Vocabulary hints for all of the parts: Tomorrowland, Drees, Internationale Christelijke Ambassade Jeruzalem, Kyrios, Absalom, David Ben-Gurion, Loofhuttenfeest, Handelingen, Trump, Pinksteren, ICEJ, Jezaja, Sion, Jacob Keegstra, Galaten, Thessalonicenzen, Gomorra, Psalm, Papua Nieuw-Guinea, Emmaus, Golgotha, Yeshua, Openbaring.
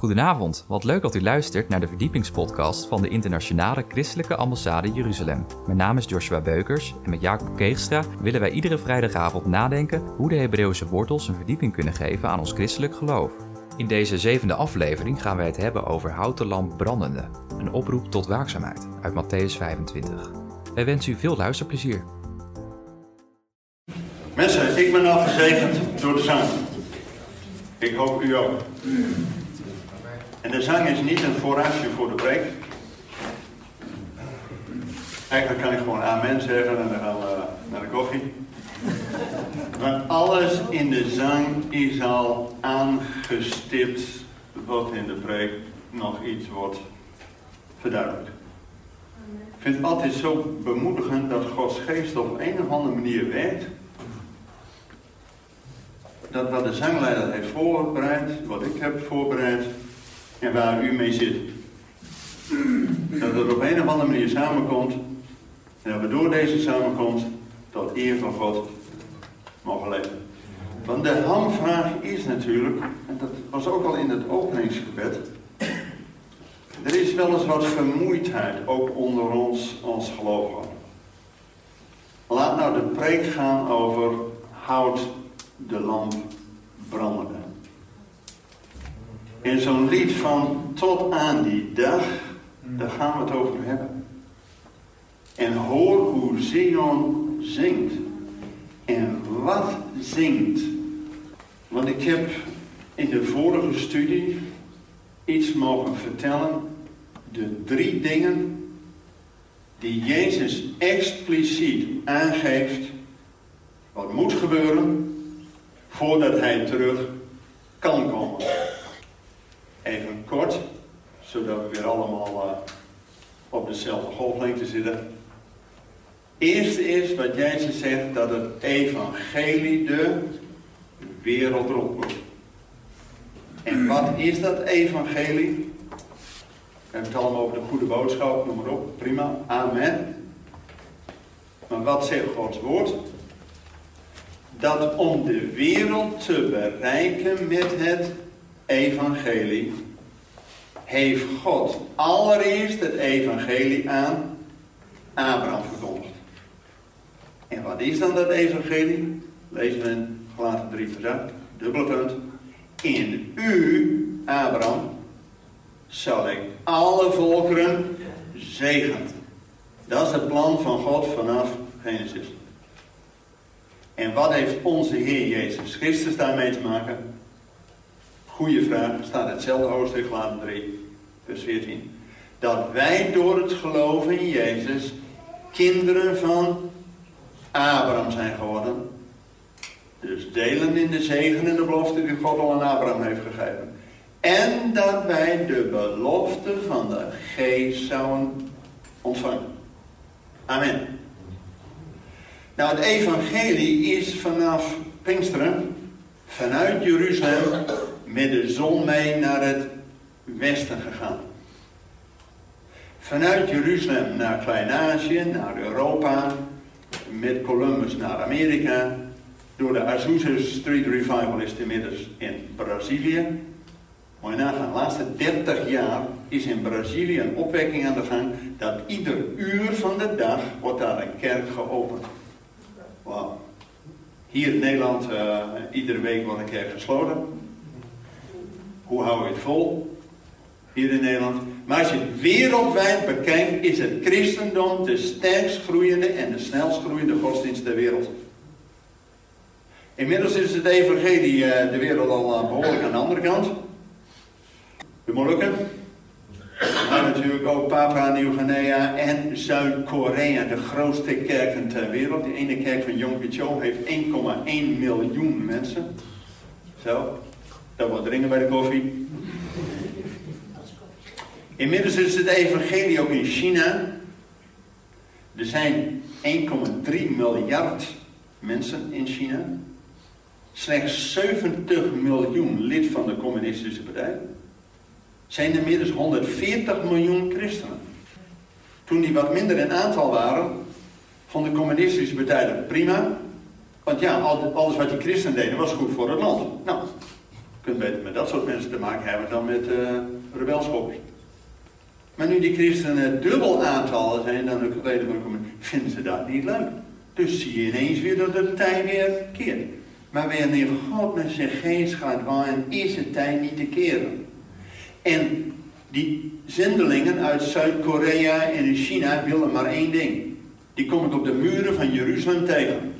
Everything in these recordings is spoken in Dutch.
Goedenavond, wat leuk dat u luistert naar de verdiepingspodcast van de Internationale Christelijke Ambassade Jeruzalem. Mijn naam is Joshua Beukers en met Jacob Keegstra willen wij iedere vrijdagavond nadenken hoe de Hebreeuwse wortels een verdieping kunnen geven aan ons christelijk geloof. In deze 7e aflevering gaan wij het hebben over houd de lamp brandende, een oproep tot waakzaamheid uit Mattheüs 25. Wij wensen u veel luisterplezier. Mensen, ik ben al gezegend door de zang. Ik hoop u ook. En de zang is niet een vooruitje voor de preek. Eigenlijk kan ik gewoon amen zeggen en dan gaan we naar de koffie. Maar alles in de zang is al aangestipt wat in de preek nog iets wordt verduidelijkt. Ik vind het altijd zo bemoedigend dat Gods geest op een of andere manier werkt. Dat wat de zangleider heeft voorbereid, wat ik heb voorbereid en waar u mee zit. Dat het op een of andere manier samenkomt en dat we door deze samenkomst tot eer van God mogen leven. Want de hamvraag is natuurlijk, en dat was ook al in het openingsgebed, er is wel eens wat vermoeidheid ook onder ons gelovigen. Laat nou de preek gaan over houd de lamp brandende. In zo'n lied van tot aan die dag, daar gaan we het over hebben. En hoor hoe Zion zingt. En wat zingt. Want ik heb in de vorige studie iets mogen vertellen. De 3 dingen die Jezus expliciet aangeeft wat moet gebeuren voordat hij terug kan komen. Even kort, zodat we weer allemaal op dezelfde golflengte zitten. Eerst is wat Jezus zegt, dat het evangelie de wereld rond moet. En wat is dat evangelie? We hebben het allemaal over de goede boodschap, noem maar op, prima, amen. Maar wat zegt Gods woord? Dat om de wereld te bereiken met het evangelie, heeft God allereerst het evangelie aan Abraham verkondigd. En wat is dan dat evangelie? Lezen we in Galaten 3 vers 8, dubbele punt. In u, Abraham, zal ik alle volkeren zegenen. Dat is het plan van God vanaf Genesis. En wat heeft onze Heer Jezus Christus daarmee te maken? Goeie vraag, staat hetzelfde hoofdstuk Galaten 3, vers 14. Dat wij door het geloof in Jezus kinderen van Abraham zijn geworden. Dus delen in de zegen en de belofte die God al aan Abraham heeft gegeven. En dat wij de belofte van de Geest zouden ontvangen. Amen. Nou, het evangelie is vanaf Pinksteren, vanuit Jeruzalem, met de zon mee naar het westen gegaan. Vanuit Jeruzalem naar Klein-Azië, naar Europa, met Columbus naar Amerika. Door de Azusa Street Revival is het inmiddels in Brazilië. Moet je nagaan, de laatste 30 jaar is in Brazilië een opwekking aan de gang dat ieder uur van de dag wordt daar een kerk geopend. Wauw. Hier in Nederland, iedere week wordt een kerk gesloten. Hoe hou je het vol? Hier in Nederland. Maar als je het wereldwijd bekijkt, is het christendom de sterkst groeiende en de snelst groeiende godsdienst ter wereld. Inmiddels is het evangelie de wereld al behoorlijk aan de andere kant. De Molukken. Maar natuurlijk ook Papua Nieuw-Guinea en Zuid-Korea, de grootste kerken ter wereld. Die ene kerk van Joongkichol heeft 1,1 miljoen mensen. Zo. Dat wordt dringen bij de koffie. Inmiddels is het evangelie ook in China. Er zijn 1,3 miljard mensen in China. Slechts 70 miljoen lid van de communistische partij. Zijn er inmiddels 140 miljoen christenen. Toen die wat minder in aantal waren, vond de communistische partij dat prima. Want ja, alles wat die christenen deden was goed voor het land. Nou. kunt beter met dat soort mensen te maken hebben dan met rebelschoppers. Maar nu die christenen het dubbel aantallen zijn dan de leden komen, vinden ze dat niet leuk. Dus zie je ineens weer dat de tijd weer keert. Maar wanneer God met zijn geest gaat waaien, is de tijd niet te keren. En die zendelingen uit Zuid-Korea en in China willen maar één ding. Die kom ik op de muren van Jeruzalem tegen.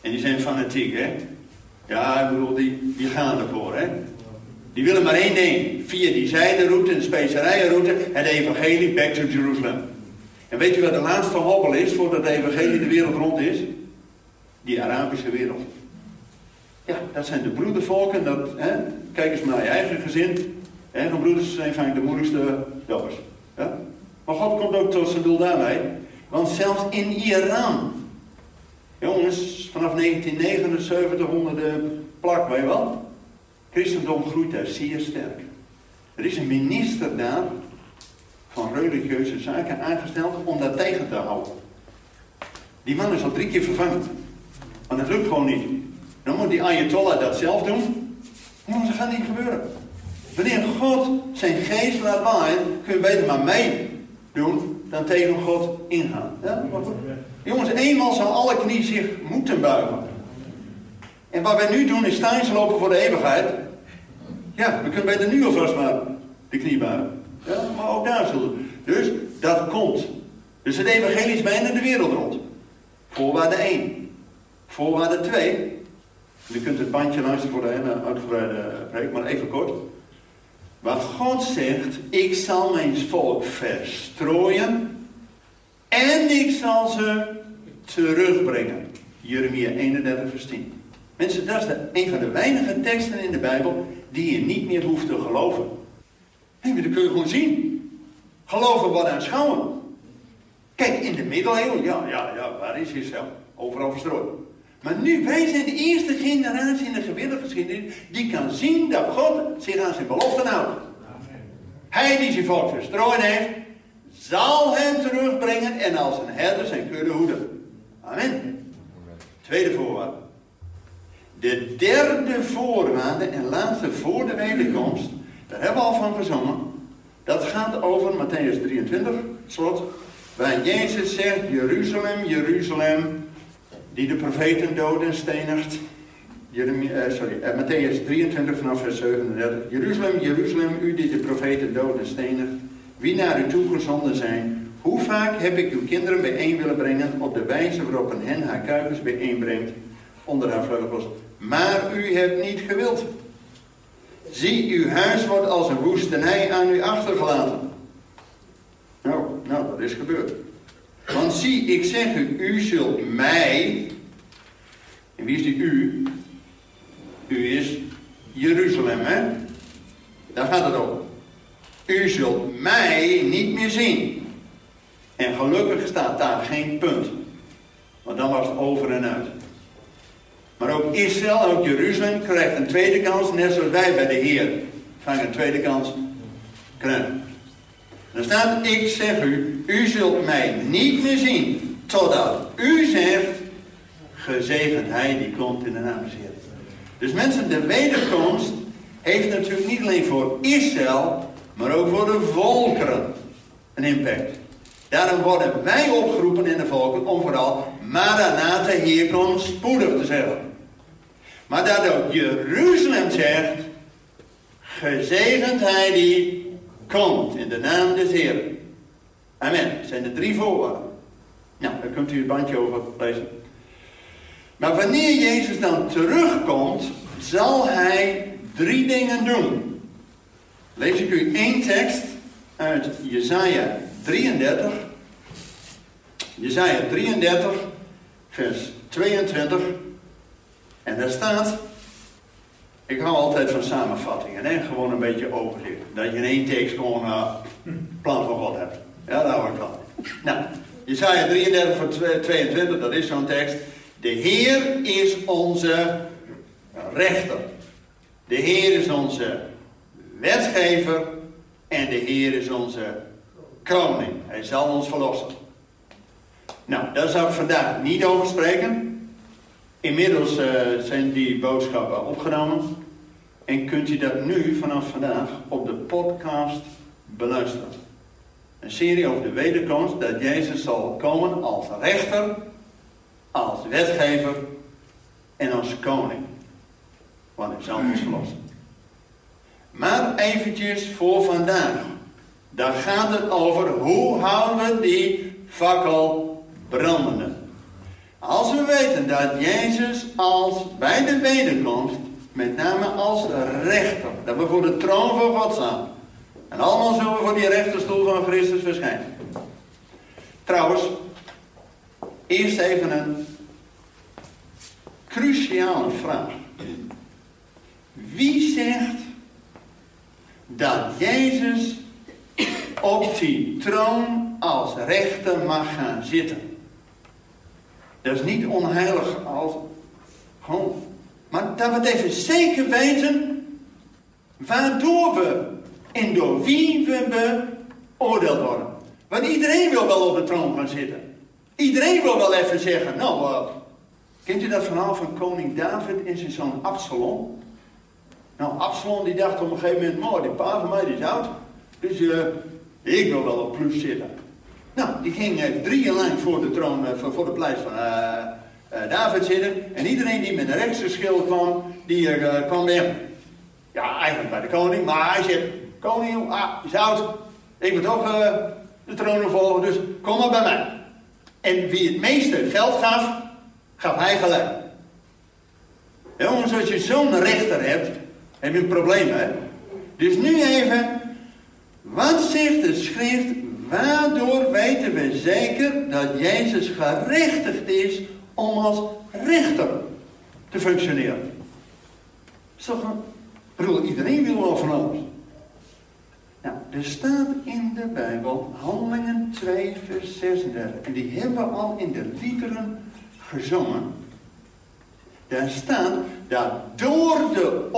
En die zijn fanatiek, hè? Ja, ik bedoel, die gaan ervoor, hè? Die willen maar één ding. Via die zijderoute, de specerijenroute, het evangelie back to Jerusalem. En weet u wat de laatste hobbel is voordat de evangelie de wereld rond is? Die Arabische wereld. Ja, dat zijn de broedervolken. Dat, hè? Kijk eens naar je eigen gezin. En de broeders zijn vaak de moeilijkste jobbers. Ja? Maar God komt ook tot zijn doel daarbij. Want zelfs in Iran. Jongens, vanaf 1979 onder de plak, weet je wel. Christendom groeit daar zeer sterk. Er is een minister daar van religieuze zaken aangesteld om dat tegen te houden. Die man is al 3 keer vervangen. Want dat lukt gewoon niet. Dan moet die Ayatollah dat zelf doen. Maar dat gaat niet gebeuren. Wanneer God zijn geest laat waaien, kun je beter maar mee doen dan tegen God ingaan. Ja? Jongens, eenmaal zal alle knie zich moeten buigen. En wat wij nu doen is staan lopen voor de eeuwigheid. Ja, we kunnen beter nu alvast maar de knie buigen. Ja? Maar ook daar zullen we. Dus dat komt. Dus het evangelie is bijna de wereld rond. Voorwaarde 1. Voorwaarde 2. Je kunt het bandje luisteren voor de hele uitgebreide preek, maar even kort. Wat God zegt, ik zal mijn volk verstrooien en ik zal ze terugbrengen. Jeremia 31 vers 10. Mensen, dat is een van de weinige teksten in de Bijbel die je niet meer hoeft te geloven. Nee, maar dat kun je gewoon zien. Geloven wordt aanschouwen. Kijk, in de middeleeuwen, ja, waar is Israël? Overal verstrooid. Maar nu, wij zijn de eerste generatie in de gewereldgeschiedenis die kan zien dat God zich aan zijn beloften houdt. Hij die zijn volk verstrooid heeft, zal hen terugbrengen en als een herder zijn kudde hoeden. Amen. Tweede voorwaarde. De derde voorwaarde en laatste voor de wederkomst, daar hebben we al van gezongen. Dat gaat over Mattheüs 23, slot, waar Jezus zegt, Jeruzalem, Jeruzalem, die de profeten dood en stenigt. Mattheüs 23 vanaf vers 37. Jeruzalem, Jeruzalem, u die de profeten dood en stenigt. Wie naar u toegezonden zijn. Hoe vaak heb ik uw kinderen bijeen willen brengen op de wijze waarop een hen haar kuikens bijeenbrengt onder haar vleugels. Maar u hebt niet gewild. Zie, uw huis wordt als een woestenij aan u achtergelaten. Nou, dat is gebeurd. Want zie, ik zeg u, u zult mij, en wie is die u? U is Jeruzalem, hè? Daar gaat het over. U zult mij niet meer zien. En gelukkig staat daar geen punt. Want dan was het over en uit. Maar ook Israël, ook Jeruzalem, krijgt een tweede kans, net zoals wij bij de Heer vaak een tweede kans krijgen. Dan staat, ik zeg u, u zult mij niet meer zien, totdat u zegt, gezegend hij die komt in de naam des Heeren. Dus mensen, de wederkomst heeft natuurlijk niet alleen voor Israël, maar ook voor de volkeren een impact. Daarom worden wij opgeroepen in de volken om vooral Maranatha, hier komt spoedig te zeggen. Maar daardoor Jeruzalem zegt, gezegend hij die komt in de naam des Heeren. Amen. Dat zijn de 3 voorwaarden. Nou, daar kunt u het bandje over lezen. Maar wanneer Jezus dan terugkomt, zal hij 3 dingen doen. Lees ik u 1 tekst uit Jezaja 33. Jezaja 33, vers 22. En daar staat... Ik hou altijd van samenvattingen, hè? Gewoon een beetje overzicht. Dat je in 1 tekst gewoon plan van God hebt. Ja, daar hou ik van. Nou, Jesaja 33 voor 22, dat is zo'n tekst. De Heer is onze rechter. De Heer is onze wetgever. En de Heer is onze koning. Hij zal ons verlossen. Nou, daar zou ik vandaag niet over spreken. Inmiddels zijn die boodschappen opgenomen. En kunt u dat nu vanaf vandaag op de podcast beluisteren. Een serie over de wederkomst, dat Jezus zal komen als rechter, als wetgever en als koning. Want hij zal ons verlossen. Maar eventjes voor vandaag. Daar gaat het over hoe houden we die fakkel brandende. Als we weten dat Jezus bij de wederkomst, met name als rechter, dat we voor de troon van God staan. En allemaal zullen we voor die rechterstoel van Christus verschijnen. Trouwens, eerst even een cruciale vraag. Wie zegt dat Jezus op die troon als rechter mag gaan zitten? Dat is niet onheilig als gewoon. Maar dat we het even zeker weten waardoor we en door wie we beoordeeld worden. Want iedereen wil wel op de troon gaan zitten. Iedereen wil wel even zeggen, kent u dat verhaal van koning David en zijn zoon Absalom? Nou, Absalom die dacht op een gegeven moment, die pa van mij die is oud, dus ik wil wel op plus zitten. Nou, die ging 3 jaar lang voor de troon, voor de pleit van David zitten. En iedereen die met een rechtsgeschil kwam, die kwam bij hem. Ja, eigenlijk bij de koning, maar hij zegt, koning, is oud, ik moet ook de troon volgen, dus kom maar bij mij. En wie het meeste geld gaf, gaf hij gelijk. Jongens, als je zo'n rechter hebt, heb je een probleem, hè? Dus nu even, wat zegt de schrift, waardoor weten we zeker dat Jezus gerechtigd is om als rechter te functioneren? Is toch een... Ik bedoel, iedereen wil wel van alles. Nou, er staat in de Bijbel Handelingen 2 vers 36. En die hebben we al in de liederen gezongen. Daar staat dat door de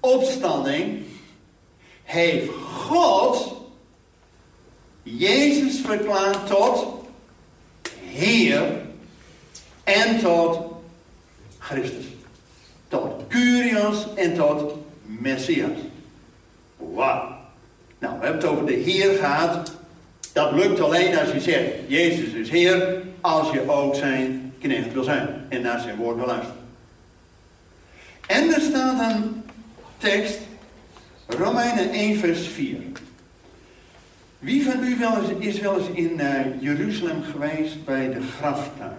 opstanding, heeft God Jezus verklaard tot Heer en tot Christus. Tot Kyrios en tot Messias. Wauw. Nou, we hebben het over de Heer gehad. Dat lukt alleen als je zegt, Jezus is Heer, als je ook zijn knecht wil zijn. En naar zijn woord wil luisteren. En er staat een tekst, Romeinen 1 vers 4. Wie van u is wel eens in Jeruzalem geweest bij de graftuin?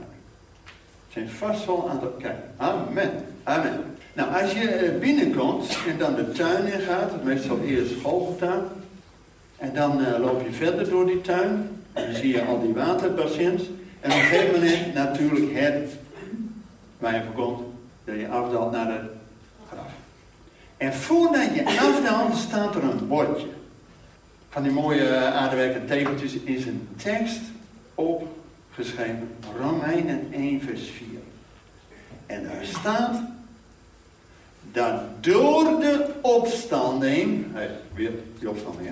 Zijn vast wel aan het kijken. Amen. Amen. Nou, als je binnenkomt en dan de tuin in gaat, meestal eerst Golgotha, en dan loop je verder door die tuin, en dan zie je al die waterbassins, en op een gegeven moment natuurlijk het wijven komt, dat je afdaalt naar het graf. En voordat je afdaalt, staat er een bordje van die mooie aardewerken tegeltjes in zijn tekst op. Geschreven Romeinen 1 vers 4. En daar staat dat door de opstanding, weer die opstanding,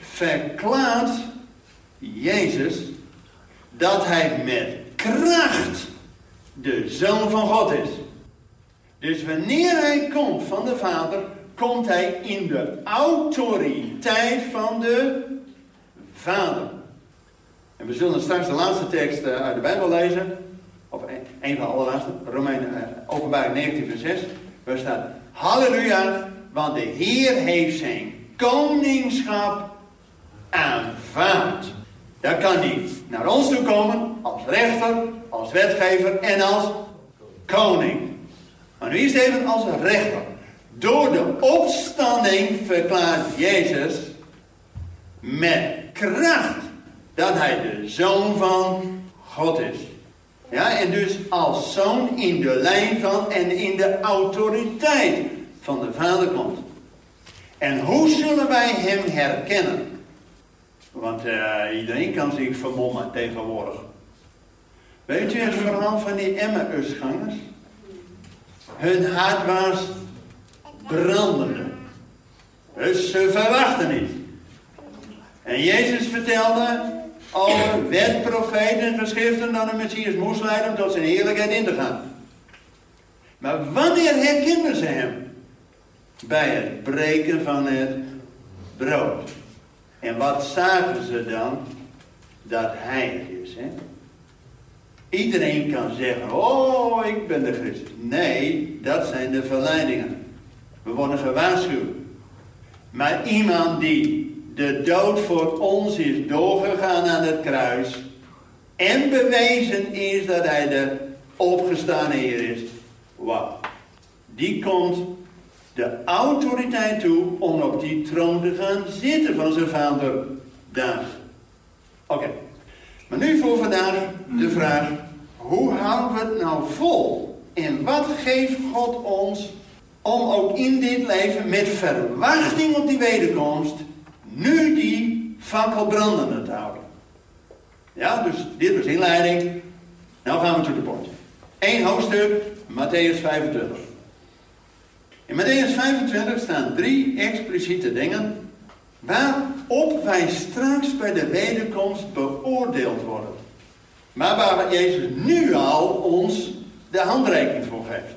verklaart Jezus dat hij met kracht de Zoon van God is. Dus wanneer hij komt van de Vader, komt hij in de autoriteit van de Vader. En we zullen straks de laatste tekst uit de Bijbel lezen. Of een van de allerlaatste. Openbaring 19 vers 6. Waar staat, halleluja, want de Heer heeft zijn koningschap aanvaard. Daar kan hij naar ons toe komen. Als rechter, als wetgever en als koning. Maar nu is het even als rechter. Door de opstanding verklaart Jezus met kracht dat hij de Zoon van God is. Ja, en dus als Zoon in de lijn van en in de autoriteit van de Vader komt. En hoe zullen wij hem herkennen? Want iedereen kan zich vermommen tegenwoordig. Weet je het verhaal van die Emmausgangers? Hun hart was brandende. Dus ze verwachten niet. En Jezus vertelde over wet, profeten en geschriften dat de Messias moest leiden om tot zijn heerlijkheid in te gaan. Maar wanneer herkennen ze hem? Bij het breken van het brood. En wat zagen ze dan? Dat hij het is. Hè? Iedereen kan zeggen, oh, ik ben de Christus. Nee, dat zijn de verleidingen. We worden gewaarschuwd. Maar iemand die de dood voor ons is doorgegaan aan het kruis, en bewezen is dat hij de opgestane Heer is, wauw. Die komt de autoriteit toe om op die troon te gaan zitten van zijn vader David. Oké. Maar nu voor vandaag de vraag, hoe houden we het nou vol? En wat geeft God ons om ook in dit leven met verwachting op die wederkomst nu die fakkel brandende te houden? Ja, dus dit was inleiding. Nou gaan we tot de punt. 1 hoofdstuk, Mattheüs 25. In Mattheüs 25 staan 3 expliciete dingen waarop wij straks bij de wederkomst beoordeeld worden. Maar waar Jezus nu al ons de handreiking voor geeft.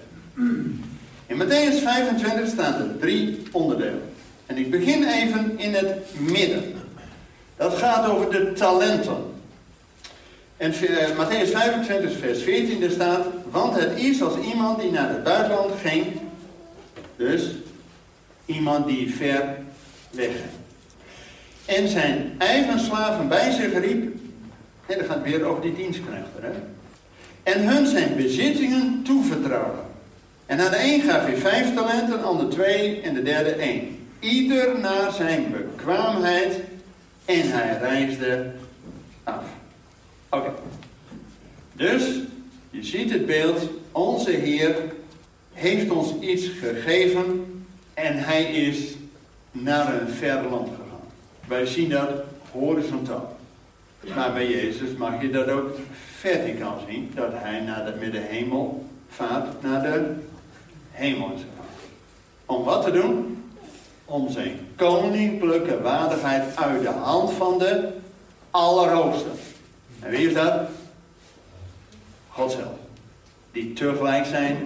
In Mattheüs 25 staan er 3 onderdelen. En ik begin even in het midden. Dat gaat over de talenten. En Mattheüs 25 vers 14 staat, want het is als iemand die naar het buitenland ging. Dus iemand die ver weg ging. En zijn eigen slaven bij zich riep. En dat gaat weer over die dienstknechten. Hè? En hun zijn bezittingen toevertrouwde. En aan de een gaf hij 5 talenten, de ander 2 en de derde 1. Ieder naar zijn bekwaamheid en hij reisde af. Oké. Dus, je ziet het beeld, onze Heer heeft ons iets gegeven en hij is naar een ver land gegaan. Wij zien dat horizontaal. Maar bij Jezus mag je dat ook verticaal zien, dat hij met de hemel vaart naar de hemel is gegaan. Om wat te doen? Om zijn koninklijke waardigheid uit de hand van de Allerhoogste. En wie is dat? God zelf. Die tegelijk zijn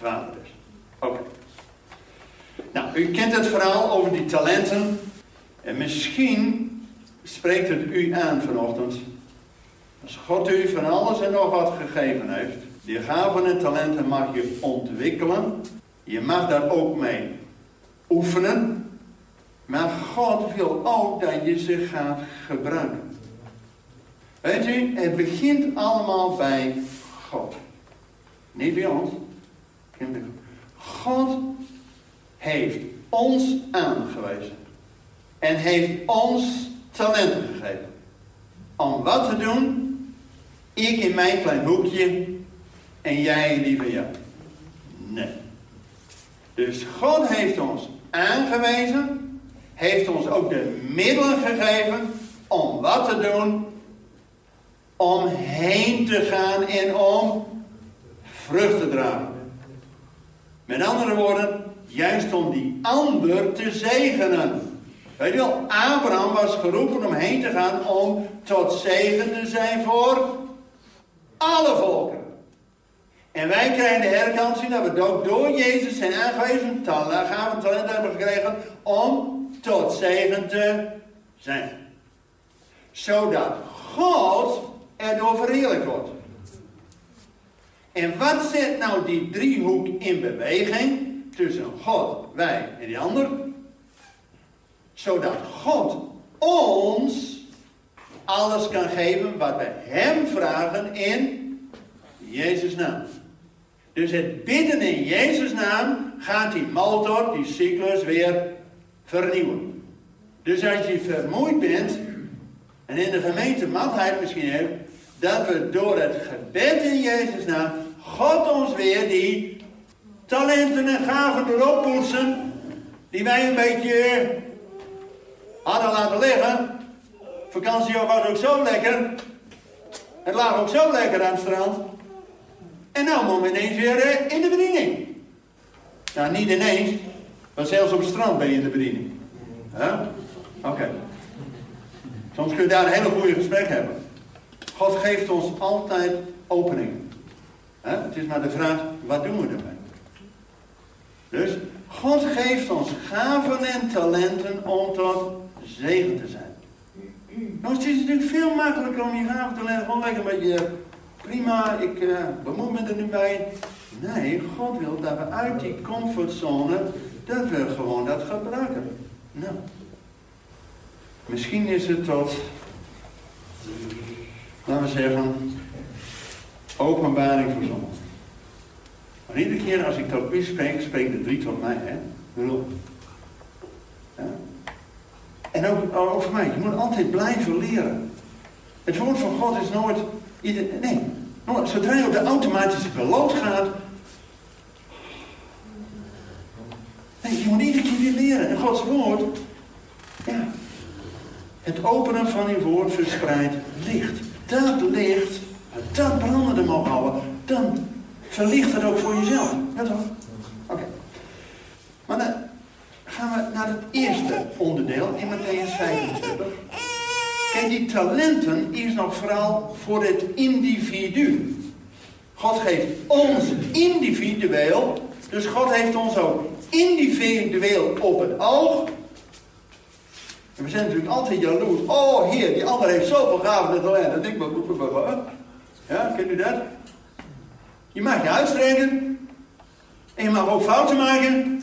vader is. Oké. Nou, u kent het verhaal over die talenten. En misschien spreekt het u aan vanochtend. Als God u van alles en nog wat gegeven heeft, die gaven en talenten mag je ontwikkelen. Je mag daar ook mee oefenen. Maar God wil ook dat je ze gaat gebruiken. Weet u, het begint allemaal bij God. Niet bij ons. God heeft ons aangewezen. En heeft ons talenten gegeven. Om wat te doen? Ik in mijn klein hoekje. En jij in die van jou. Nee. Dus God heeft ons aangewezen. Heeft ons ook de middelen gegeven. Om wat te doen? Om heen te gaan en om vrucht te dragen. Met andere woorden, juist om die ander te zegenen. Weet je wel, Abraham was geroepen om heen te gaan om tot zegen te zijn voor alle volken. En wij krijgen de herkansing dat we ook door Jezus zijn aangewezen, gaven talenten hebben gekregen om tot zegen te zijn. Zodat God erdoor verheerlijk wordt. En wat zet nou die driehoek in beweging tussen God, wij en die ander? Zodat God ons alles kan geven wat we hem vragen in Jezus' naam. Dus het bidden in Jezus' naam gaat die motor, die cyclus weer vernieuwen. Dus als je vermoeid bent en in de gemeente matheid misschien heeft, dat we door het gebed in Jezus' naam God ons weer die talenten en gaven erop poetsen, die wij een beetje hadden laten liggen. Vakantie was ook zo lekker. Het lag ook zo lekker aan het strand. En nou moeten we ineens weer in de bediening. Nou, niet ineens, want zelfs op het strand ben je in de bediening. Huh? Oké. Soms kun je daar een hele goede gesprek hebben. God geeft ons altijd openingen. Het is maar de vraag, wat doen we ermee? Dus God geeft ons gaven en talenten om tot zegen te zijn. Nou, het is natuurlijk veel makkelijker om je gaven te leggen. Gewoon lekker met je, prima, ik bemoei me er nu bij. Nee, God wil dat we uit die comfortzone, dat we gewoon dat gebruiken. Nou, misschien is het tot, laten we zeggen, openbaring voor sommigen. Maar iedere keer als ik tot wie spreek, spreekt de drie tot mij, hè? Ja. En ook over mij. Je moet altijd blijven leren. Het woord van God is nooit... Nee, zodra je op de automatische piloot gaat... Nee, je moet iedere keer weer leren. En Gods woord... Ja. Het openen van uw woord verspreidt licht. Dat brandende mogen houden. Dan verlicht het ook voor jezelf. Ja toch? Oké. Maar dan gaan we naar het eerste onderdeel in Mattheüs 25. Kijk, die talenten is nog vooral voor het individu. God geeft ons individueel. Dus God heeft ons ook individueel op het oog. En we zijn natuurlijk altijd jaloers. Oh heer, die ander heeft zoveel gaven en talenten. Ik ja, kent u dat? Je mag je uitstrekken. En je mag ook fouten maken.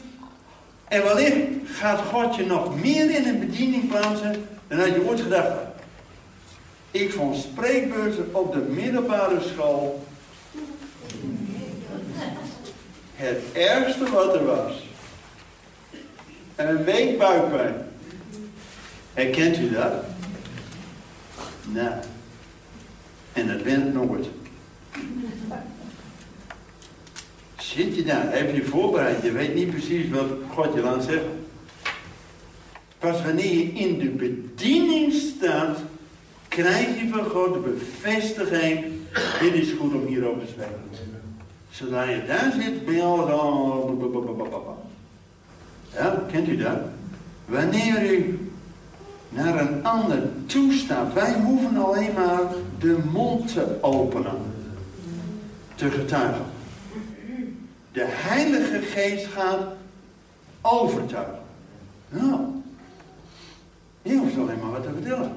En wellicht gaat God je nog meer in een bediening plaatsen dan dat je ooit gedacht had. Ik vond spreekbeurzen op de middelbare school het ergste wat er was. En een week buikpijn. Herkent u dat? Nou. En dat bent nooit. Zit je daar, heb je voorbereid, je weet niet precies wat God je laat zeggen. Pas wanneer je in de bediening staat, krijg je van God de bevestiging, dit is goed om hierover te spreken. Zodra je daar zit, ben je al... Ja, kent u dat? Wanneer u naar een ander toestaat. Wij hoeven alleen maar de mond te openen. Te getuigen. De Heilige Geest gaat overtuigen. Nou. Je hoeft alleen maar wat te vertellen.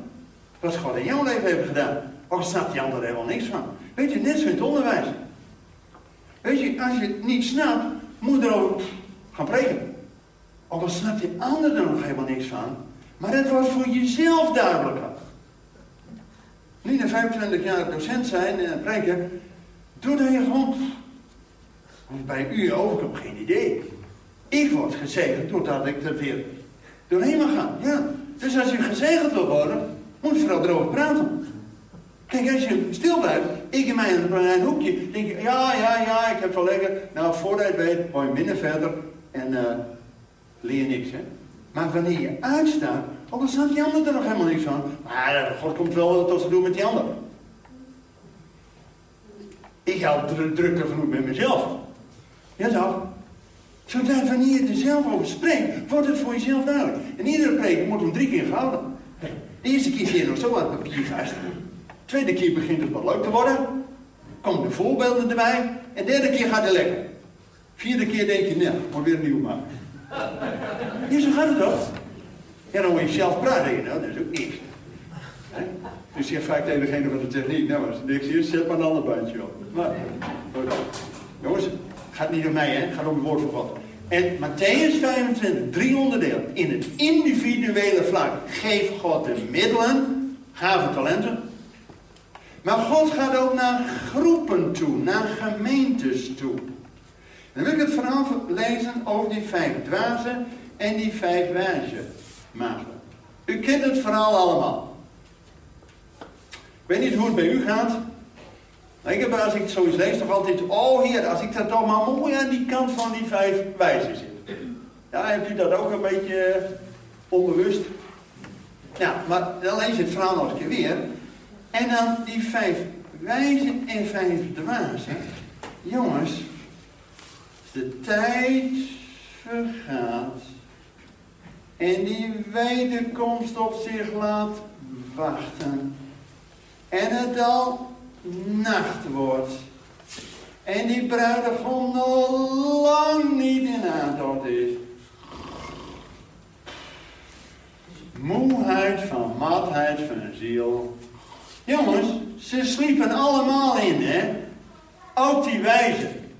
Wat God in jouw leven heeft gedaan. Ook snapt die ander helemaal niks van. Weet je, net zo in het onderwijs. Weet je, als je het niet snapt, moet je erover gaan preken. Ook al snapt die ander er nog helemaal niks van. Maar dat wordt voor jezelf duidelijker. Nu na 25 jaar docent zijn en preken, doe dat je gewoon. Want bij u ook, ik heb geen idee. Ik word gezegend doordat ik er weer doorheen mag gaan. Ja. Dus als je gezegend wil worden, moet je vooral erover praten. Kijk, als je stil blijft, ik in mijn hoekje, denk je, ja, ik heb het wel lekker. Nou, voordat je het weet, hoor je minder verder en leer niks, hè. Maar wanneer je uitstaat, ook al staat die ander er nog helemaal niks van. Maar God komt wel tot te doen met die ander. Ik help drukker genoeg met mezelf. Ja toch? Zodat wanneer je er zelf over spreekt, wordt het voor jezelf duidelijk. En iedere preek moet hem 3 keer gehouden. De eerste keer zit je nog zo aan het papier vast. De tweede keer begint het wat leuk te worden. Komen de voorbeelden erbij. En de derde keer gaat het lekker. Vierde keer denk je, nee, moet weer een nieuw maken. Ja, zo gaat het ook. Ja, dan moet je zelf praten, nou, dat is ook niks. He? Dus je vaak tegen degene van de techniek, nou, als er niks is, zet maar een ander bandje op. Maar, jongens, het gaat niet om mij, hè? Het gaat om het woord van God. En Mattheüs 25, 3 onderdelen. In het individuele vlak geeft God de middelen, gaven, talenten. Maar God gaat ook naar groepen toe, naar gemeentes toe. Dan wil ik het verhaal lezen over die 5 dwazen en die 5 wijze maagden. U kent het verhaal allemaal. Ik weet niet hoe het bij u gaat. Maar ik heb, als ik het zoiets lees, toch altijd... Oh heer, als ik dat toch maar mooi aan die kant van die 5 wijzen zit. Ja, hebt u dat ook een beetje onbewust? Nou, maar dan lees je het verhaal nog een keer weer. En dan die 5 wijzen en 5 dwazen. Jongens... De tijd vergaat en die wederkomst op zich laat wachten. En het al nacht wordt En die bruidegom nog lang niet in aantocht is. Moeheid van matheid van ziel. Jongens, ze sliepen allemaal in, hè? Ook die wijzen.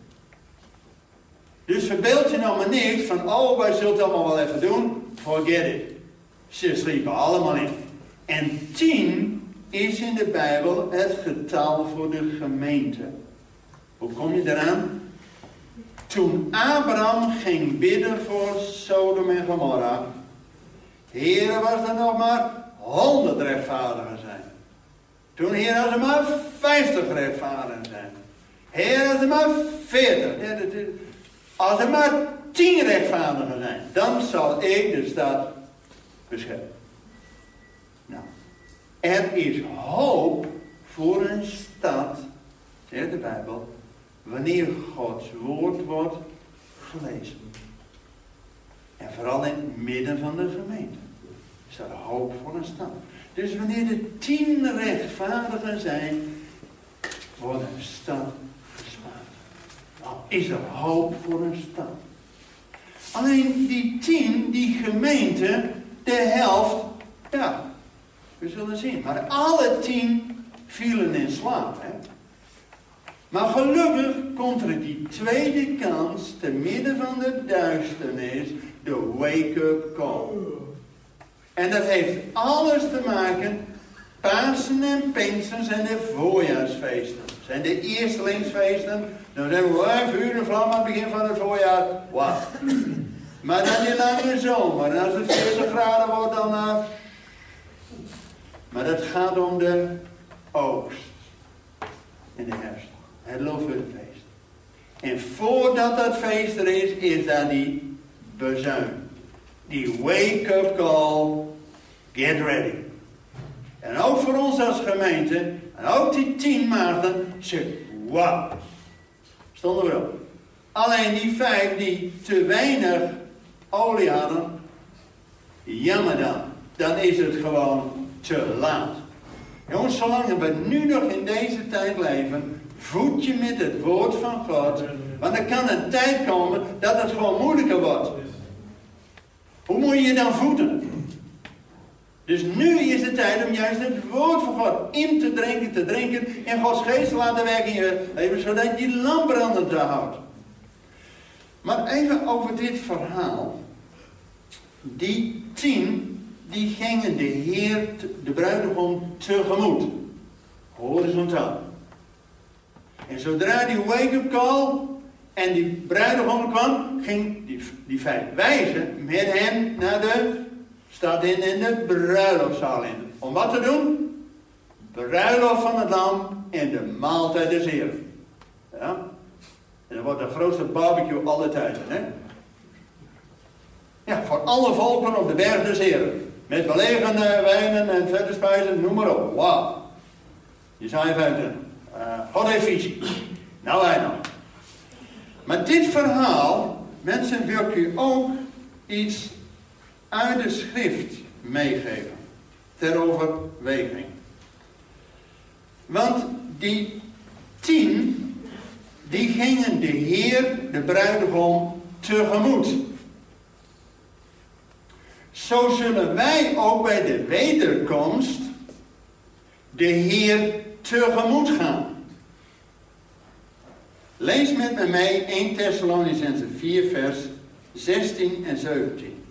Dus verbeeld je nou maar niks van, oh, wij zullen het allemaal wel even doen. Forget it. Ze sliepen allemaal in. En 10 is in de Bijbel het getal voor de gemeente. Hoe kom je eraan? Toen Abraham ging bidden voor Sodom en Gomorra, Heere, was er nog maar 100 rechtvaardigen zijn. Toen, Heere, was er maar 50 rechtvaardigen zijn. Heere, was er maar 40. Als er maar 10 rechtvaardigen zijn, dan zal ik de stad beschermen. Nou, er is hoop voor een stad, zegt de Bijbel, wanneer Gods woord wordt gelezen. En vooral in het midden van de gemeente is er hoop voor een stad. Dus wanneer er 10 rechtvaardigen zijn, wordt een stad gespaard. Nou, is er hoop voor een stad. Alleen die 10, die gemeente, de helft, ja, we zullen zien. Maar alle 10 vielen in slaap, hè. Maar gelukkig komt er die tweede kans, te midden van de duisternis, de wake-up call. En dat heeft alles te maken, Pasen en Pinksteren zijn de voorjaarsfeesten. Zijn de eerstelingsfeesten, dan zijn we even vuur en vlam aan het begin van het voorjaar, wauw. Maar dan die lange zomer, en als het 40 graden wordt dan na. Maar dat gaat om de oogst in de herfst. Het Loofhuttenfeest. En voordat dat feest er is, is daar die bezuin. Die wake-up call. Get ready. En ook voor ons als gemeente, en ook die 10 maagden, ze, wauw. Stonden we op. Alleen die 5 die te weinig olie hadden, jammer dan. Dan is het gewoon te laat. Jongens, zolang we nu nog in deze tijd leven, voed je met het woord van God. Want er kan een tijd komen dat het gewoon moeilijker wordt. Hoe moet je je dan voeden? Dus nu is de tijd om juist het woord van God in te drinken. En Gods geest laten werken in je leven, zodat je die lamp brandend houdt. Maar even over dit verhaal. Die 10, die gingen de Heer, de bruidegom, tegemoet. Horizontaal. En zodra die wake-up call en die bruidegom kwam, ging die 5 wijzen met hem naar de stad in en de bruiloftzaal in. Om wat te doen? Bruiloft van het lam en de maaltijd des Heren. Ja? En dat wordt de grootste barbecue aller tijden, hè? Ja, voor alle volken op de berg des Heren. Met belegende wijnen en vette spijzen, noem maar op. Wauw. Jezaja 25. God heeft visie. Nou, wij nog. Maar dit verhaal, mensen, wil ik u ook iets uit de schrift meegeven. Ter overweging. Want die 10, die gingen de Heer, de bruidegom, tegemoet. Zo zullen wij ook bij de wederkomst de Heer tegemoet gaan. Lees met mij mee 1 Thessalonicenzen 4 vers 16 en 17.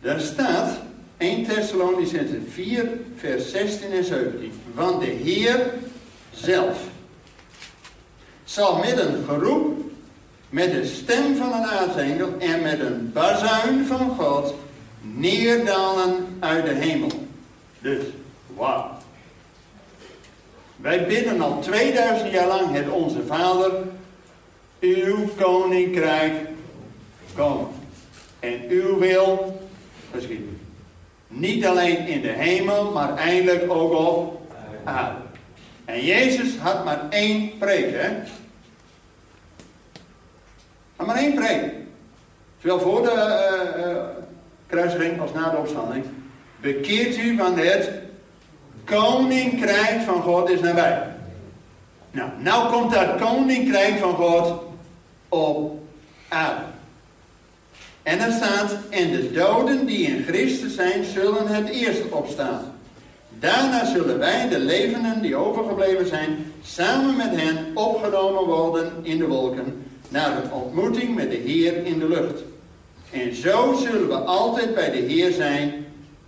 Daar staat 1 Thessalonicenzen 4 vers 16 en 17. Want de Heer zelf zal met een geroep, met de stem van een aartsengel en met een bazuin van God neerdalen uit de hemel. Dus, wauw. Wij bidden al 2000 jaar lang het Onze Vader, uw koninkrijk komen. En uw wil geschieden. Niet alleen in de hemel, maar eindelijk ook op aarde. En Jezus had maar 1 preek, hè? Had maar 1 preek. Zowel voor de kruisiging als na de opstanding. Bekeert u van het koninkrijk van God is nabij. Nou komt dat koninkrijk van God op aarde. En er staat, en de doden die in Christus zijn, zullen het eerst opstaan. Daarna zullen wij, de levenden die overgebleven zijn, samen met hen opgenomen worden in de wolken, naar de ontmoeting met de Heer in de lucht. En zo zullen we altijd bij de Heer zijn.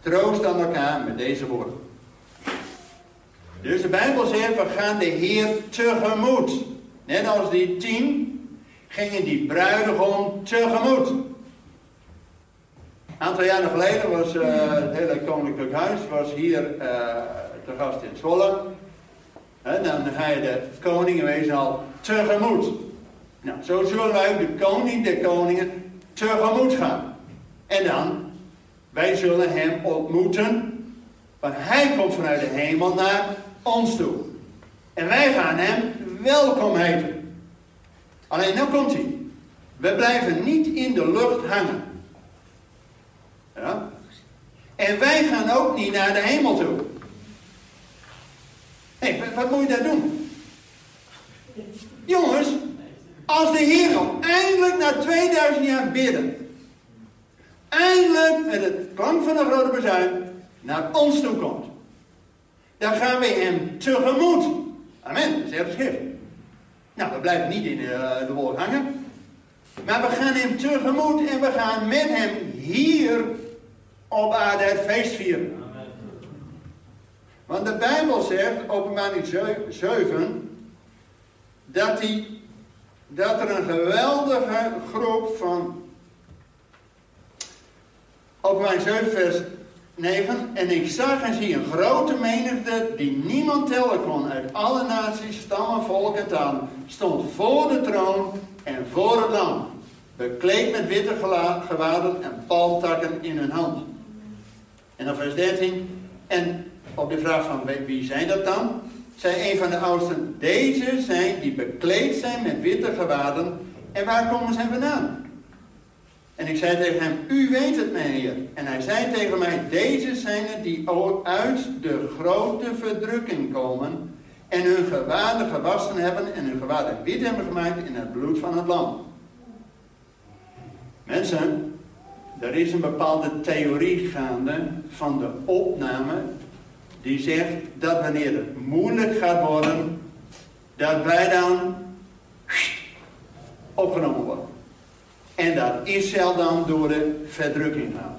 Troost aan elkaar met deze woorden. Dus de Bijbel zegt, we gaan de Heer tegemoet. Net als die 10 gingen die bruidegom tegemoet. Een aantal jaren geleden was het hele Koninklijk Huis was hier te gast in Zwolle. Dan ga je de koning in wezen al tegemoet. Nou, zo zullen wij de koning der koningen tegemoet gaan. En dan, wij zullen hem ontmoeten. Want hij komt vanuit de hemel naar ons toe. En wij gaan hem welkom heten. Alleen, nou komt hij. We blijven niet in de lucht hangen. Ja? En wij gaan ook niet naar de hemel toe. Hé, wat moet je daar doen? Jongens, als de Heer komt, eindelijk na 2000 jaar bidden. Eindelijk met het klank van de grote bezuin naar ons toe komt. Dan gaan we hem tegemoet. Amen, dat zegt het schrift. Nou, we blijven niet in de wolk hangen. Maar we gaan hem tegemoet en we gaan met hem hier op aarde het feest vieren. Amen. Want de Bijbel zegt, Openbaring 7, dat er een geweldige groep van Openbaring 7 vers 9. En ik zag en zie een grote menigte die niemand tellen kon, uit alle naties, stammen, volken en talen, stond voor de troon en voor het lam, bekleed met witte gewaden en palmtakken in hun hand. En dan vers 13. En op de vraag van wie zijn dat dan? Zei een van de oudsten, deze zijn die bekleed zijn met witte gewaden. En waar komen zij vandaan? En ik zei tegen hem, u weet het, mijn Heer. En hij zei tegen mij, deze zijn het die uit de grote verdrukking komen en hun gewaden gewassen hebben en hun gewaden wit hebben gemaakt in het bloed van het lam. Mensen, er is een bepaalde theorie gaande van de opname die zegt dat wanneer het moeilijk gaat worden, dat wij dan opgenomen worden. En dat Israël dan door de verdrukking gaat.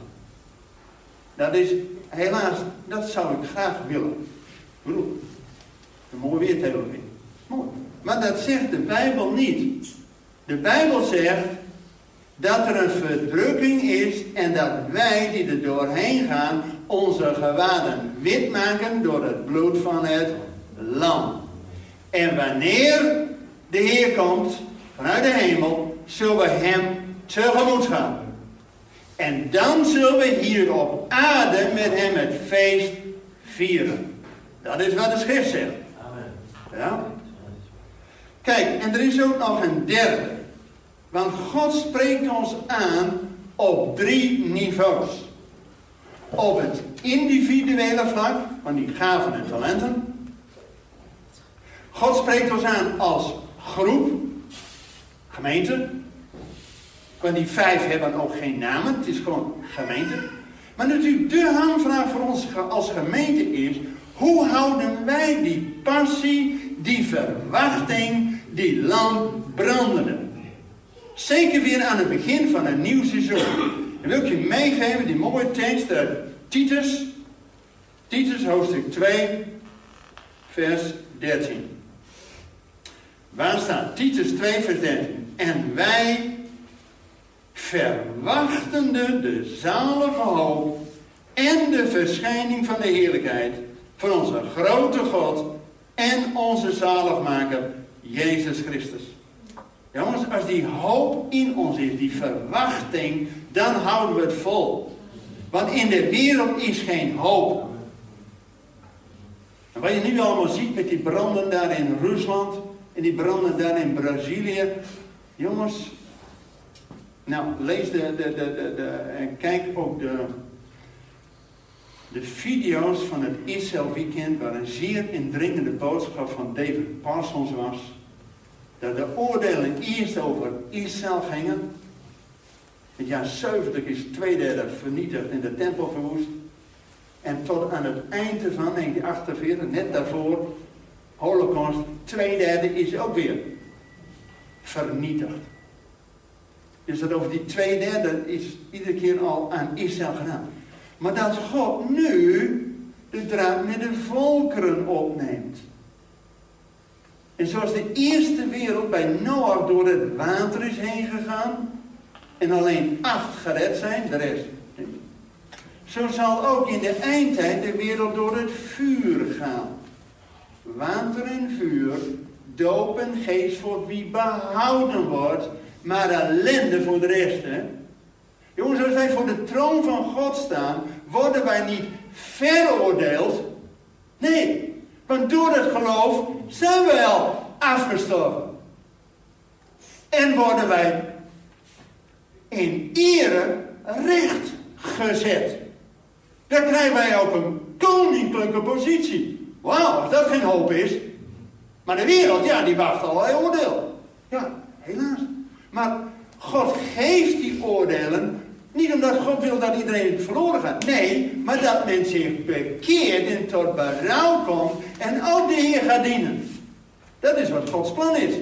Dat is, helaas, dat zou ik graag willen. Ik bedoel, een mooie weertheorie. Mooi. Maar dat zegt de Bijbel niet. De Bijbel zegt dat er een verdrukking is en dat wij die er doorheen gaan onze gewaden wit maken door het bloed van het lam. En wanneer de Heer komt vanuit de hemel, zullen we hem tegemoet gaan. En dan zullen we hier op aarde met hem het feest vieren. Dat is wat de schrift zegt. Amen. Ja? Kijk, en er is ook nog een derde. Want God spreekt ons aan op 3 niveaus. Op het individuele vlak, van die gaven en talenten. God spreekt ons aan als groep, gemeente. Want die 5 hebben ook geen namen, het is gewoon gemeente. Maar natuurlijk de hamvraag voor ons als gemeente is, hoe houden wij die passie, die verwachting, die lamp brandende? Zeker weer aan het begin van een nieuw seizoen. Dan wil ik je meegeven die mooie tekst uit Titus. Titus hoofdstuk 2, vers 13. Waar staat Titus 2, vers 13? En wij verwachtende de zalige hoop en de verschijning van de heerlijkheid van onze grote God en onze zaligmaker, Jezus Christus. Jongens, als die hoop in ons is, die verwachting, dan houden we het vol. Want in de wereld is geen hoop. En wat je nu allemaal ziet met die branden daar in Rusland en die branden daar in Brazilië. Jongens, nou lees en kijk ook de video's van het ICEJ weekend, waar een zeer indringende boodschap van David Parsons was, dat de oordelen eerst over Israël gingen. Het jaar 70 is 2/3 vernietigd en de tempel verwoest. En tot aan het einde van 1948, net daarvoor, Holocaust, 2/3 is ook weer vernietigd. Dus dat over die 2/3 is iedere keer al aan Israël gedaan. Maar dat God nu de draad met de volkeren opneemt. En zoals de eerste wereld bij Noach door het water is heen gegaan en alleen 8 gered zijn, de rest niet. Zo zal ook in de eindtijd de wereld door het vuur gaan. Water en vuur, doop en geest voor wie behouden wordt, maar ellende voor de rest, hè. Jongens, als wij voor de troon van God staan, worden wij niet veroordeeld. Nee, want door het geloof zijn wij al afgestorven. En worden wij in ere recht gezet. Dan krijgen wij ook een koninklijke positie. Wauw, als dat geen hoop is. Maar de wereld, ja, die wacht al een oordeel. Ja, helaas. Maar God geeft die oordelen, niet omdat God wil dat iedereen verloren gaat. Nee, maar dat men zich bekeert en tot berouw komt en ook de Heer gaat dienen. Dat is wat Gods plan is.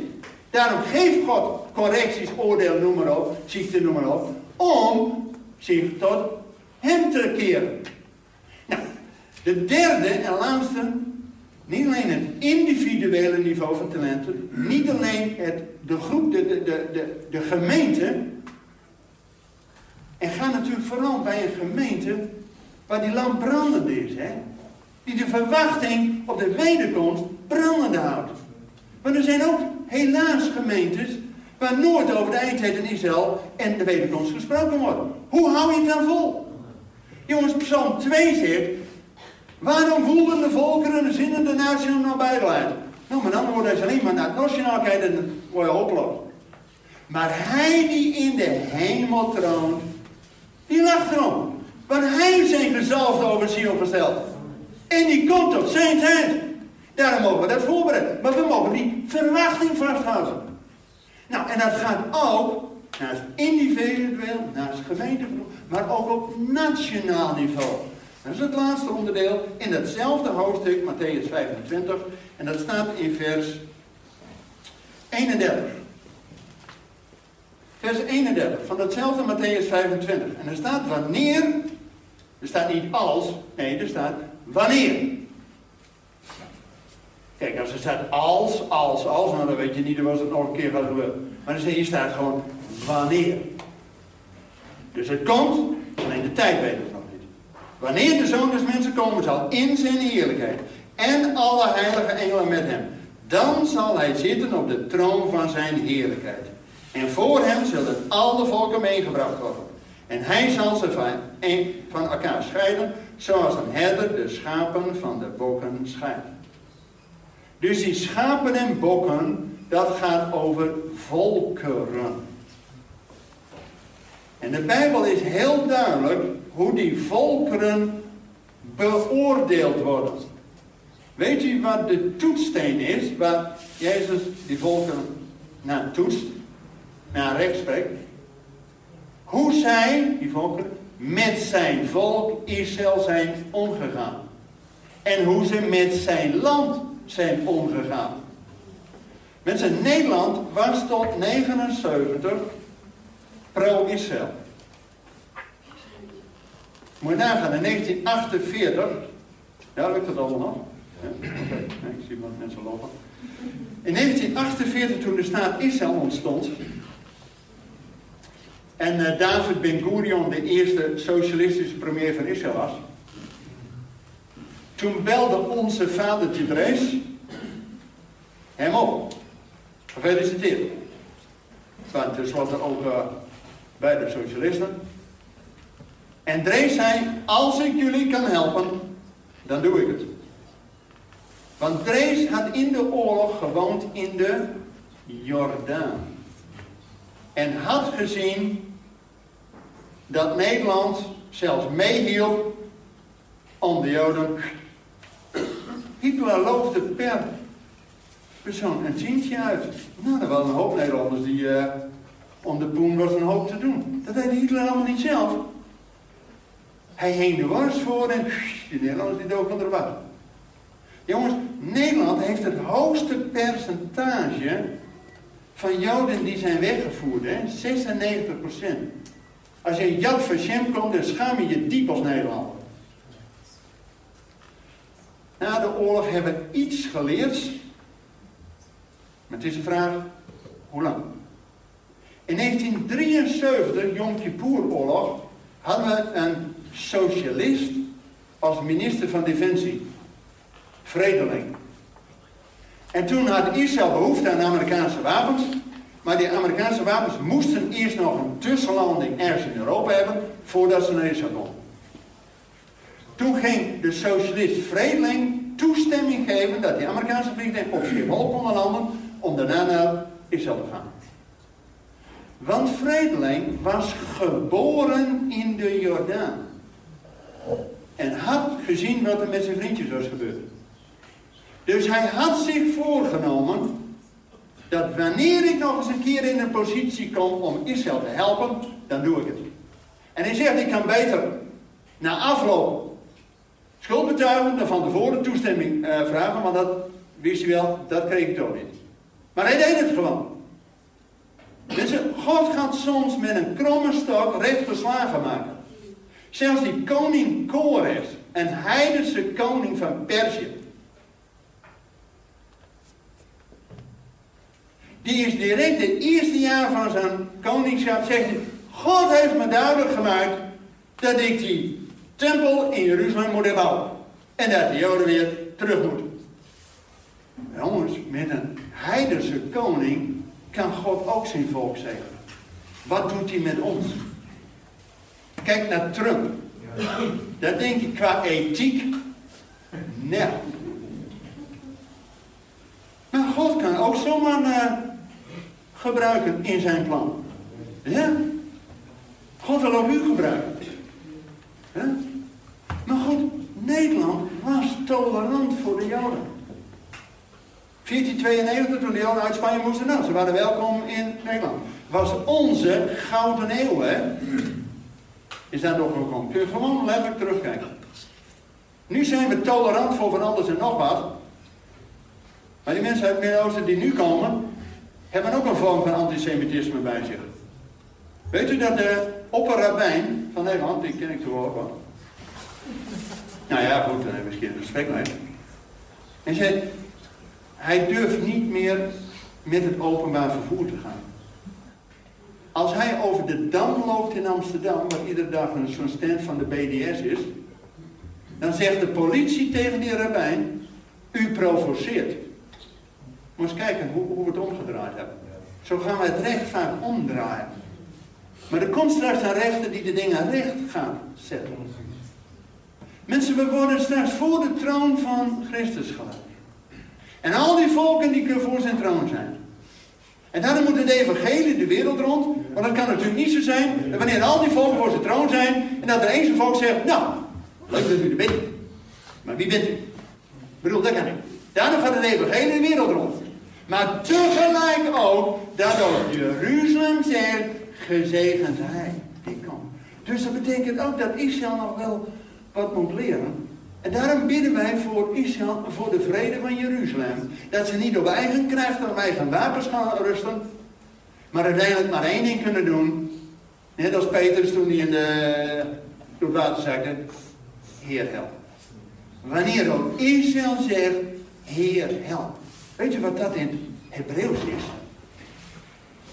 Daarom geeft God correcties, oordeel, noem maar op, ziekte, noem maar op, om zich tot hem te keren. Nou, de derde en laatste, niet alleen het individuele niveau van talenten, niet alleen de groep, de gemeente. En ga natuurlijk vooral bij een gemeente waar die lamp brandend is, hè? Die de verwachting op de wederkomst brandende houdt. Maar er zijn ook helaas gemeentes waar nooit over de eindtijd in Israël en de wederkomst gesproken wordt. Hoe hou je het dan vol? Jongens, Psalm 2 zegt: waarom voelden de volkeren de zinnen de nationale nabijheid? Nou, maar dan wordt hij alleen maar naar het nationaal kijken en dan word je opgelopen. Maar hij die in de hemel troont, die lacht erom. Want hij heeft zijn gezalfde over Sion gesteld. En die komt op zijn tijd. Daarom mogen we dat voorbereiden. Maar we mogen die verwachting vasthouden. Nou, en dat gaat ook naast individueel, naast gemeentegroep, maar ook op nationaal niveau. Dat is het laatste onderdeel in datzelfde hoofdstuk, Mattheüs 25. En dat staat in vers 31. Vers 31 van datzelfde Mattheüs 25. En er staat wanneer, er staat niet als, nee, er staat wanneer. Kijk, als er staat als, nou dan weet je niet of het nog een keer gaat gebeuren. Maar hier staat gewoon wanneer. Dus het komt, alleen de tijd weet het nog niet. Wanneer de Zoon des Mensen komen zal in zijn heerlijkheid en alle heilige engelen met hem, dan zal hij zitten op de troon van zijn heerlijkheid. En voor hem zullen alle volken meegebracht worden. En hij zal ze van elkaar scheiden, zoals een herder de schapen van de bokken scheidt. Dus die schapen en bokken, dat gaat over volkeren. En de Bijbel is heel duidelijk hoe die volkeren beoordeeld worden. Weet u wat de toetssteen is, waar Jezus die volkeren naar toetst? Naar rechts spreekt. Hoe zij, die volkeren, met zijn volk Israël zijn omgegaan. En hoe ze met zijn land zijn omgegaan. Mensen, Nederland was tot 79 pro-Israël. Moet je nagaan, in 1948... Ja, lukt dat allemaal nog? Ja, okay. Nee, ik zie wat mensen lopen. In 1948, toen de staat Israël ontstond, en David Ben-Gurion de eerste socialistische premier van Israël was, toen belde onze vadertje Drees hem op. Gefeliciteerd. Want dus was er ook bij de socialisten. En Drees zei: als ik jullie kan helpen, dan doe ik het. Want Drees had in de oorlog gewoond in de Jordaan. En had gezien dat Nederland zelfs meehielp om de Joden. Hitler loofde per persoon een tientje uit. Nou, er waren een hoop Nederlanders die om de boem was een hoop te doen. Dat deed Hitler allemaal niet zelf. Hij hing de wars voor en die Nederlanders die doken er wat. Jongens, Nederland heeft het hoogste percentage van Joden die zijn weggevoerd, hè? 96%. Als je in Yad Vashem komt, dan schaam je je diep als Nederlander. Na de oorlog hebben we iets geleerd. Maar het is de vraag, hoe lang? In 1973, Yom Kippur-oorlog, hadden we een socialist als minister van Defensie. Vredeling. En toen had Israël behoefte aan Amerikaanse wapens. Maar die Amerikaanse wapens moesten eerst nog een tussenlanding ergens in Europa hebben, voordat ze naar Israël konden. Toen ging de socialist Vredeling toestemming geven dat die Amerikaanse vliegtuig op Schiphol konden landen, om daarna naar Israël te gaan. Want Vredeling was geboren in de Jordaan. En had gezien wat er met zijn vriendjes was gebeurd. Dus hij had zich voorgenomen dat wanneer ik nog eens een keer in een positie kom om Israël te helpen, dan doe ik het. En hij zegt, ik kan beter na afloop schuld betuigen dan van tevoren toestemming vragen, want dat wist hij wel, dat kreeg ik toch niet. Maar hij deed het gewoon. Dus God gaat soms met een kromme stok recht geslagen maken. Zelfs die koning Kores, een heidense koning van Perzië, die is direct het eerste jaar van zijn koningschap, zegt hij, God heeft me duidelijk gemaakt dat ik die tempel in Jeruzalem moet herbouwen. En dat de Joden weer terug moeten. Jongens, met een heidense koning kan God ook zijn volk zegenen. Wat doet hij met ons? Kijk naar Trump. Dat denk ik qua ethiek. Nee. Maar God kan ook zomaar gebruiken in zijn plan. Ja? God wil ook u gebruiken. Ja? Maar goed, Nederland was tolerant voor de Joden. 1492, toen de Joden uit Spanje moesten, nou, ze waren welkom in Nederland. Was onze gouden eeuw, hè? Is daar nog gekomen? Kun je gewoon letterlijk terugkijken. Nu zijn we tolerant voor van alles en nog wat. Maar die mensen uit het Midden-Oosten die nu komen, hebben ook een vorm van antisemitisme bij zich. Weet u dat de opperrabbijn van Nederland, die ken ik toevallig wel. Nou ja, goed, dan hebben we een gesprek mee. Hij zei, hij durft niet meer met het openbaar vervoer te gaan. Als hij over de Dam loopt in Amsterdam, wat iedere dag zo'n stand van de BDS is, dan zegt de politie tegen die rabbijn, u provoceert. Moet eens kijken hoe we het omgedraaid hebben. Zo gaan we het recht vaak omdraaien. Maar er komt straks een rechter die de dingen recht gaat zetten. Mensen, we worden straks voor de troon van Christus gelijk. En al die volken die kunnen voor zijn troon zijn. En daarom moet het evangelie de wereld rond. Want dat kan natuurlijk niet zo zijn dat wanneer al die volken voor zijn troon zijn, en dat er eens een volk zegt, nou, leuk dat u er bent. Maar wie bent u? Ik bedoel, dat kan niet. Daardoor gaat het evangelie de wereld rond. Maar tegelijk ook, daardoor Jeruzalem zegt, gezegend hij die komt. Dus dat betekent ook dat Israël nog wel wat moet leren. En daarom bidden wij voor Israël, voor de vrede van Jeruzalem. Dat ze niet op eigen kracht en op eigen wapens gaan rusten. Maar uiteindelijk maar één ding kunnen doen. Net als Petrus toen hij in de water zakte. Heer help. Wanneer ook Israël zegt, Heer help. Weet je wat dat in Hebreeuws is?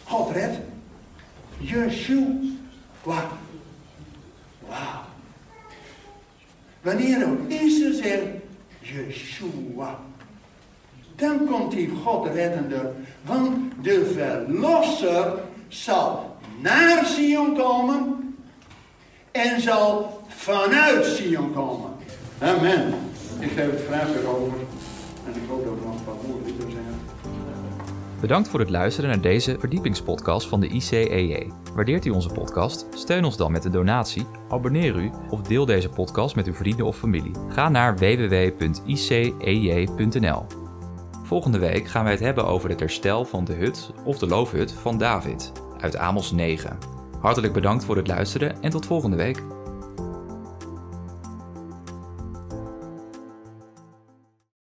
God red. Yeshua. Wauw. Wow. Wanneer ook Israël zegt, Yeshua, dan komt die God reddender. Want de verlosser zal naar Sion komen en zal vanuit Sion komen. Amen. Ik geef het graag weer over. En ik hoop dat er nog een paar woorden zijn. Bedankt voor het luisteren naar deze verdiepingspodcast van de ICEJ. Waardeert u onze podcast? Steun ons dan met een donatie, abonneer u of deel deze podcast met uw vrienden of familie. Ga naar www.icej.nl. Volgende week gaan wij het hebben over het herstel van de hut of de loofhut van David uit Amos 9. Hartelijk bedankt voor het luisteren en tot volgende week.